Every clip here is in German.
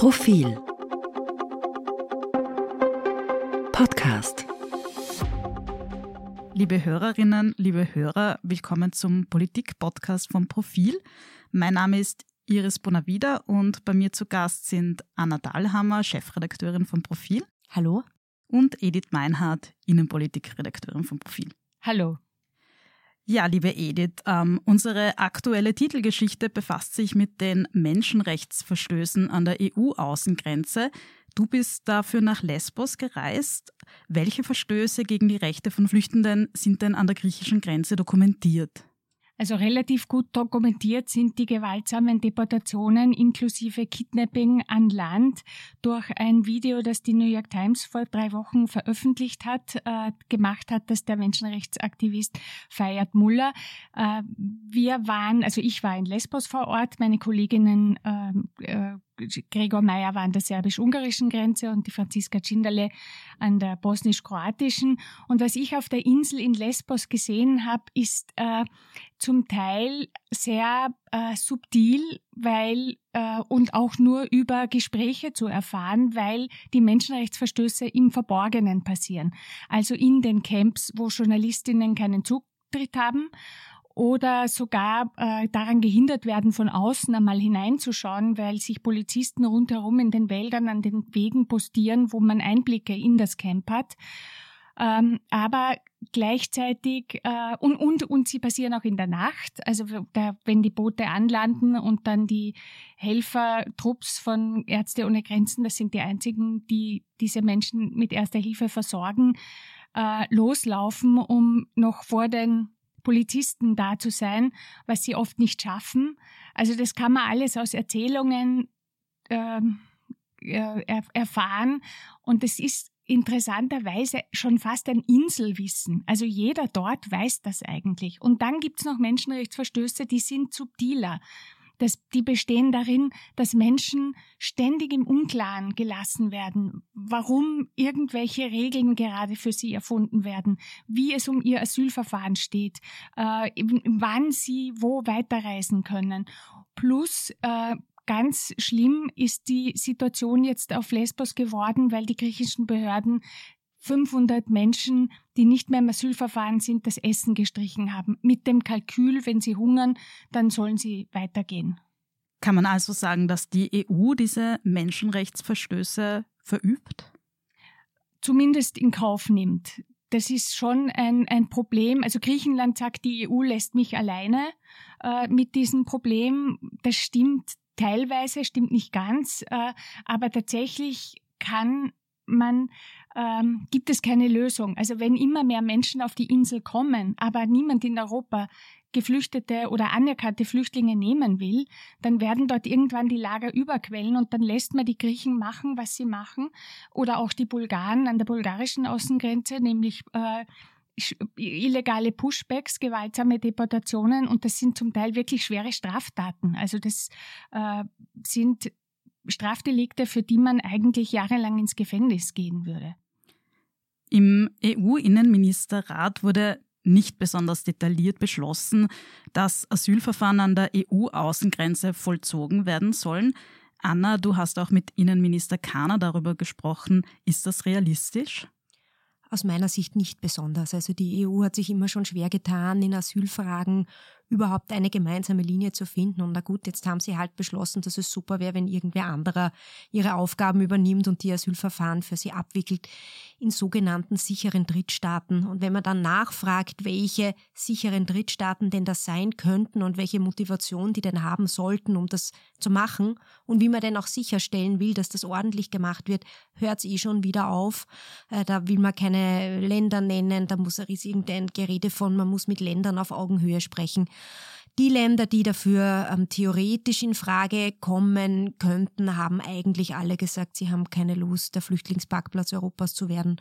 Profil Podcast. Liebe Hörerinnen, liebe Hörer, willkommen zum Politik-Podcast von Profil. Mein Name ist Iris Bonavida und bei mir zu Gast sind Anna Dahlhammer, Chefredakteurin von Profil. Hallo. Und Edith Meinhardt, Innenpolitikredakteurin von Profil. Hallo. Ja, liebe Edith, unsere aktuelle Titelgeschichte befasst sich mit den Menschenrechtsverstößen an der EU-Außengrenze. Du bist dafür nach Lesbos gereist. Welche Verstöße gegen die Rechte von Flüchtenden sind denn an der griechischen Grenze dokumentiert? Also relativ gut dokumentiert sind die gewaltsamen Deportationen inklusive Kidnapping an Land durch ein Video, das die New York Times vor 3 Wochen veröffentlicht hat, das der Menschenrechtsaktivist Fayad Muller. Ich war in Lesbos vor Ort, meine Kolleginnen Gregor Mayer war an der serbisch-ungarischen Grenze und die Franziska Cinderle an der bosnisch-kroatischen. Und was ich auf der Insel in Lesbos gesehen habe, ist zum Teil sehr subtil, und auch nur über Gespräche zu erfahren, weil die Menschenrechtsverstöße im Verborgenen passieren. Also in den Camps, wo JournalistInnen keinen Zutritt haben oder sogar daran gehindert werden, von außen einmal hineinzuschauen, weil sich Polizisten rundherum in den Wäldern an den Wegen postieren, wo man Einblicke in das Camp hat. Aber gleichzeitig, und sie passieren auch in der Nacht, also wenn die Boote anlanden und dann die Helfertrupps von Ärzte ohne Grenzen, das sind die einzigen, die diese Menschen mit erster Hilfe versorgen, loslaufen, um noch vor den Polizisten da zu sein, was sie oft nicht schaffen. Also das kann man alles aus Erzählungen erfahren und das ist interessanterweise schon fast ein Inselwissen. Also jeder dort weiß das eigentlich. Und dann gibt es noch Menschenrechtsverstöße, die sind subtiler. Die bestehen darin, dass Menschen ständig im Unklaren gelassen werden, warum irgendwelche Regeln gerade für sie erfunden werden, wie es um ihr Asylverfahren steht, wann sie wo weiterreisen können. Plus ganz schlimm ist die Situation jetzt auf Lesbos geworden, weil die griechischen Behörden 500 Menschen, die nicht mehr im Asylverfahren sind, das Essen gestrichen haben. Mit dem Kalkül, wenn sie hungern, dann sollen sie weitergehen. Kann man also sagen, dass die EU diese Menschenrechtsverstöße verübt? Zumindest in Kauf nimmt. Das ist schon ein Problem. Also Griechenland sagt, die EU lässt mich alleine mit diesem Problem. Das stimmt teilweise, stimmt nicht ganz. Aber tatsächlich gibt es keine Lösung. Also wenn immer mehr Menschen auf die Insel kommen, aber niemand in Europa geflüchtete oder anerkannte Flüchtlinge nehmen will, dann werden dort irgendwann die Lager überquellen und dann lässt man die Griechen machen, was sie machen. Oder auch die Bulgaren an der bulgarischen Außengrenze, nämlich illegale Pushbacks, gewaltsame Deportationen und das sind zum Teil wirklich schwere Straftaten. Also das sind Strafdelikte, für die man eigentlich jahrelang ins Gefängnis gehen würde. Im EU-Innenministerrat wurde nicht besonders detailliert beschlossen, dass Asylverfahren an der EU-Außengrenze vollzogen werden sollen. Anna, du hast auch mit Innenminister Kahner darüber gesprochen. Ist das realistisch? Aus meiner Sicht nicht besonders. Also die EU hat sich immer schon schwer getan, in Asylfragen überhaupt eine gemeinsame Linie zu finden. Und na gut, jetzt haben sie halt beschlossen, dass es super wäre, wenn irgendwer anderer ihre Aufgaben übernimmt und die Asylverfahren für sie abwickelt in sogenannten sicheren Drittstaaten. Und wenn man dann nachfragt, welche sicheren Drittstaaten denn das sein könnten und welche Motivation die denn haben sollten, um das zu machen und wie man denn auch sicherstellen will, dass das ordentlich gemacht wird, hört es schon wieder auf. Da will man keine Länder nennen, da muss irgendein Gerede von, man muss mit Ländern auf Augenhöhe sprechen. Die Länder, die dafür theoretisch in Frage kommen könnten, haben eigentlich alle gesagt, sie haben keine Lust, der Flüchtlingsparkplatz Europas zu werden.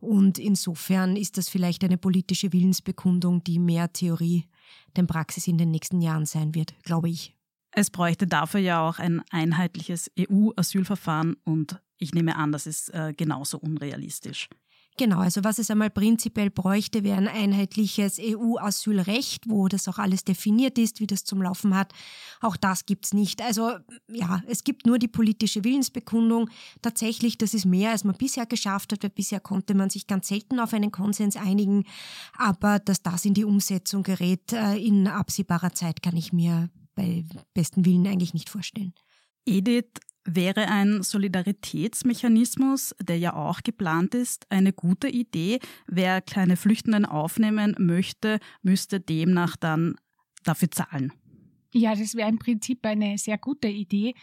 Und insofern ist das vielleicht eine politische Willensbekundung, die mehr Theorie denn Praxis in den nächsten Jahren sein wird, glaube ich. Es bräuchte dafür ja auch ein einheitliches EU-Asylverfahren und ich nehme an, das ist genauso unrealistisch. Genau, also was es einmal prinzipiell bräuchte, wäre ein einheitliches EU-Asylrecht, wo das auch alles definiert ist, wie das zum Laufen hat. Auch das gibt's nicht. Also ja, es gibt nur die politische Willensbekundung. Tatsächlich, das ist mehr, als man bisher geschafft hat, weil bisher konnte man sich ganz selten auf einen Konsens einigen. Aber dass das in die Umsetzung gerät in absehbarer Zeit, kann ich mir bei bestem Willen eigentlich nicht vorstellen. Edith, wäre ein Solidaritätsmechanismus, der ja auch geplant ist, eine gute Idee? Wer kleine Flüchtenden aufnehmen möchte, müsste demnach dann dafür zahlen. Ja, das wäre im Prinzip eine sehr gute Idee,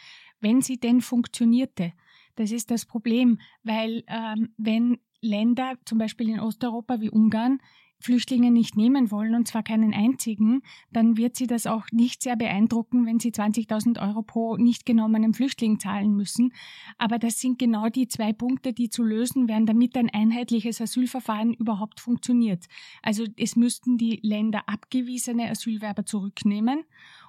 wenn sie denn funktionierte. Das ist das Problem, weil wenn Länder, zum Beispiel in Osteuropa wie Ungarn, Flüchtlinge nicht nehmen wollen, und zwar keinen einzigen, dann wird sie das auch nicht sehr beeindrucken, wenn sie 20.000 € pro nicht genommenen Flüchtling zahlen müssen. Aber das sind genau die zwei Punkte, die zu lösen wären, damit ein einheitliches Asylverfahren überhaupt funktioniert. Also es müssten die Länder abgewiesene Asylwerber zurücknehmen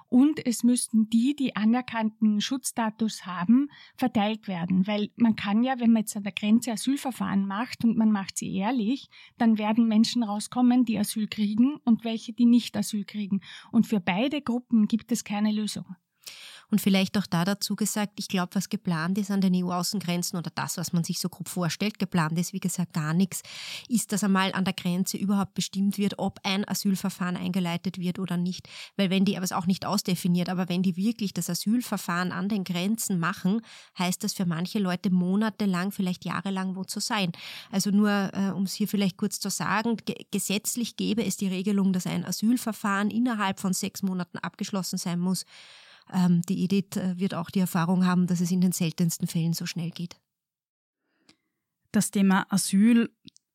und es müssten die, die anerkannten Schutzstatus haben, verteilt werden. Weil man kann ja, wenn man jetzt an der Grenze Asylverfahren macht und man macht sie ehrlich, dann werden Menschen rauskommen, die Asyl kriegen und welche, die nicht Asyl kriegen. Und für beide Gruppen gibt es keine Lösung. Und vielleicht auch dazu gesagt, ich glaube, was geplant ist an den EU-Außengrenzen oder das, was man sich so grob vorstellt, geplant ist, wie gesagt, gar nichts, ist, dass einmal an der Grenze überhaupt bestimmt wird, ob ein Asylverfahren eingeleitet wird oder nicht. Weil wenn die, aber es auch nicht ausdefiniert, aber wenn die wirklich das Asylverfahren an den Grenzen machen, heißt das für manche Leute monatelang, vielleicht jahrelang wo zu sein. Also nur, um es hier vielleicht kurz zu sagen, gesetzlich gäbe es die Regelung, dass ein Asylverfahren innerhalb von 6 Monaten abgeschlossen sein muss. Die Edith wird auch die Erfahrung haben, dass es in den seltensten Fällen so schnell geht. Das Thema Asyl,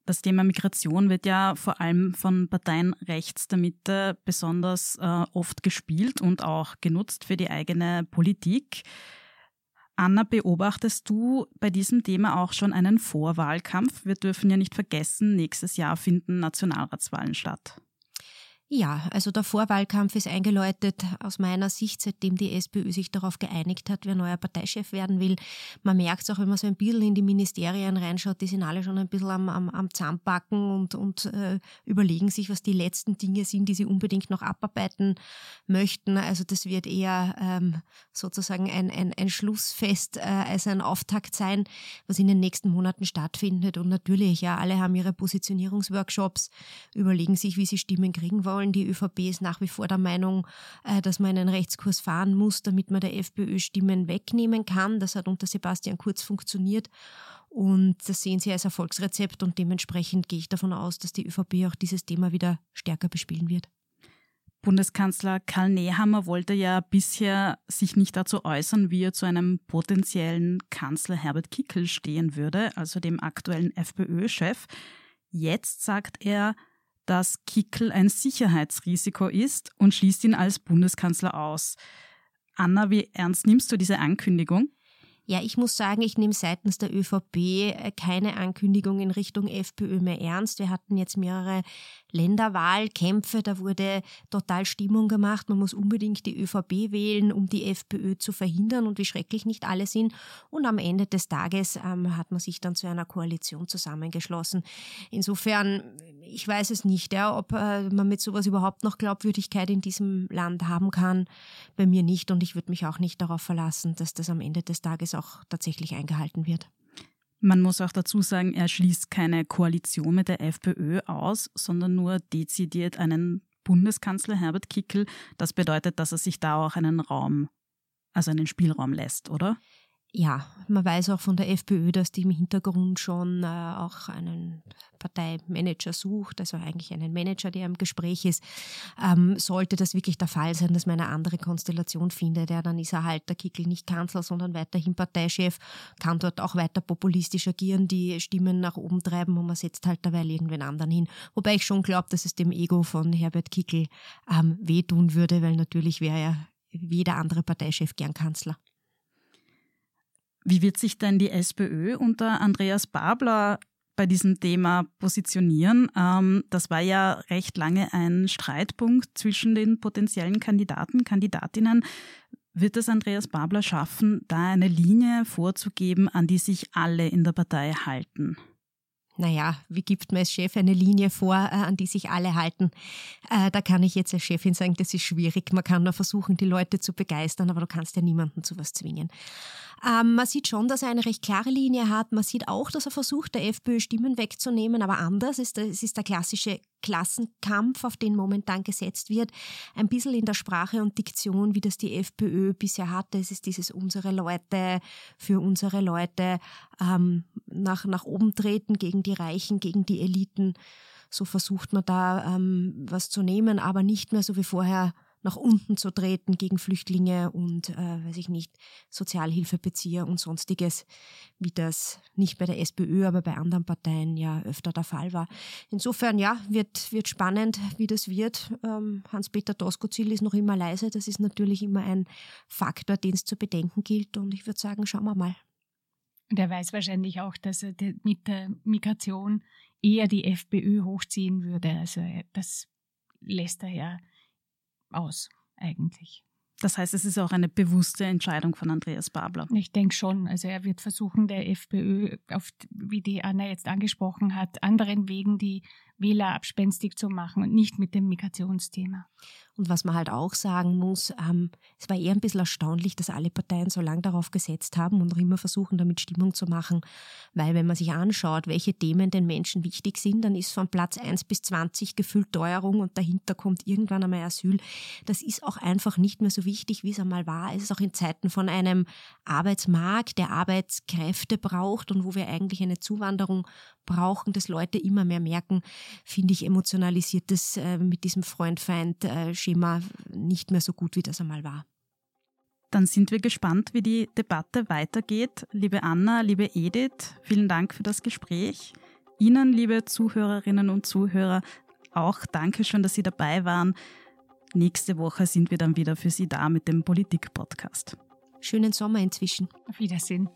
das Thema Migration wird ja vor allem von Parteien rechts der Mitte besonders oft gespielt und auch genutzt für die eigene Politik. Anna, beobachtest du bei diesem Thema auch schon einen Vorwahlkampf? Wir dürfen ja nicht vergessen, nächstes Jahr finden Nationalratswahlen statt. Ja, also der Vorwahlkampf ist eingeläutet aus meiner Sicht, seitdem die SPÖ sich darauf geeinigt hat, wer neuer Parteichef werden will. Man merkt es auch, wenn man so ein bisschen in die Ministerien reinschaut, die sind alle schon ein bisschen am Zahnpacken und überlegen sich, was die letzten Dinge sind, die sie unbedingt noch abarbeiten möchten. Also das wird eher sozusagen ein Schlussfest als ein Auftakt sein, was in den nächsten Monaten stattfindet. Und natürlich, ja, alle haben ihre Positionierungsworkshops, überlegen sich, wie sie Stimmen kriegen wollen. Die ÖVP ist nach wie vor der Meinung, dass man einen Rechtskurs fahren muss, damit man der FPÖ Stimmen wegnehmen kann. Das hat unter Sebastian Kurz funktioniert und das sehen sie als Erfolgsrezept und dementsprechend gehe ich davon aus, dass die ÖVP auch dieses Thema wieder stärker bespielen wird. Bundeskanzler Karl Nehammer wollte ja bisher sich nicht dazu äußern, wie er zu einem potenziellen Kanzler Herbert Kickl stehen würde, also dem aktuellen FPÖ-Chef. Jetzt sagt er, dass Kickl ein Sicherheitsrisiko ist und schließt ihn als Bundeskanzler aus. Anna, wie ernst nimmst du diese Ankündigung? Ja, ich muss sagen, ich nehme seitens der ÖVP keine Ankündigung in Richtung FPÖ mehr ernst. Wir hatten jetzt mehrere Länderwahlkämpfe, da wurde total Stimmung gemacht, man muss unbedingt die ÖVP wählen, um die FPÖ zu verhindern und wie schrecklich nicht alle sind. Und am Ende des Tages hat man sich dann zu einer Koalition zusammengeschlossen. Insofern, ich weiß es nicht, ja, ob man mit sowas überhaupt noch Glaubwürdigkeit in diesem Land haben kann. Bei mir nicht und ich würde mich auch nicht darauf verlassen, dass das am Ende des Tages auch tatsächlich eingehalten wird. Man muss auch dazu sagen, er schließt keine Koalition mit der FPÖ aus, sondern nur dezidiert einen Bundeskanzler Herbert Kickl. Das bedeutet, dass er sich da auch einen Raum, also einen Spielraum lässt, oder? Ja, man weiß auch von der FPÖ, dass die im Hintergrund schon auch einen Parteimanager sucht, also eigentlich einen Manager, der im Gespräch ist. Sollte das wirklich der Fall sein, dass man eine andere Konstellation findet, ja, dann ist er halt der Kickl nicht Kanzler, sondern weiterhin Parteichef, kann dort auch weiter populistisch agieren, die Stimmen nach oben treiben und man setzt halt dabei irgendwen anderen hin. Wobei ich schon glaube, dass es dem Ego von Herbert Kickl wehtun würde, weil natürlich wäre ja jeder andere Parteichef gern Kanzler. Wie wird sich denn die SPÖ unter Andreas Babler bei diesem Thema positionieren? Das war ja recht lange ein Streitpunkt zwischen den potenziellen Kandidaten, Kandidatinnen. Wird es Andreas Babler schaffen, da eine Linie vorzugeben, an die sich alle in der Partei halten? naja, wie gibt man als Chef eine Linie vor, an die sich alle halten? Da kann ich jetzt als Chefin sagen, das ist schwierig. Man kann nur versuchen, die Leute zu begeistern, aber du kannst ja niemanden zu was zwingen. Man sieht schon, dass er eine recht klare Linie hat. Man sieht auch, dass er versucht, der FPÖ Stimmen wegzunehmen, aber anders. Es ist der klassische Klassenkampf, auf den momentan gesetzt wird. Ein bisschen in der Sprache und Diktion, wie das die FPÖ bisher hatte. Es ist dieses unsere Leute, für unsere Leute, nach oben treten, gegen die Reichen, gegen die Eliten. So versucht man da was zu nehmen, aber nicht mehr so wie vorher nach unten zu treten gegen Flüchtlinge und, Sozialhilfebezieher und Sonstiges, wie das nicht bei der SPÖ, aber bei anderen Parteien ja öfter der Fall war. Insofern, ja, wird spannend, wie das wird. Hans Peter Doskozil ist noch immer leise. Das ist natürlich immer ein Faktor, den es zu bedenken gilt. Und ich würde sagen, schauen wir mal. Und er weiß wahrscheinlich auch, dass er mit der Migration eher die FPÖ hochziehen würde. Also das lässt er ja aus, eigentlich. Das heißt, es ist auch eine bewusste Entscheidung von Andreas Babler. Ich denke schon. Also er wird versuchen, der FPÖ, wie die Anna jetzt angesprochen hat, anderen Wegen die Wähler abspenstig zu machen und nicht mit dem Migrationsthema. Und was man halt auch sagen muss, es war eher ein bisschen erstaunlich, dass alle Parteien so lange darauf gesetzt haben und immer versuchen, damit Stimmung zu machen. Weil wenn man sich anschaut, welche Themen den Menschen wichtig sind, dann ist von Platz 1 bis 20 gefühlt Teuerung und dahinter kommt irgendwann einmal Asyl. Das ist auch einfach nicht mehr so wichtig, wie es einmal war. Es ist auch in Zeiten von einem Arbeitsmarkt, der Arbeitskräfte braucht und wo wir eigentlich eine Zuwanderung brauchen, dass Leute immer mehr merken, finde ich, emotionalisiert das mit diesem Freund-Feind-Schema nicht mehr so gut, wie das einmal war. Dann sind wir gespannt, wie die Debatte weitergeht. Liebe Anna, liebe Edith, vielen Dank für das Gespräch. Ihnen, liebe Zuhörerinnen und Zuhörer, auch Dankeschön, dass Sie dabei waren. Nächste Woche sind wir dann wieder für Sie da mit dem Politik-Podcast. Schönen Sommer inzwischen. Auf Wiedersehen.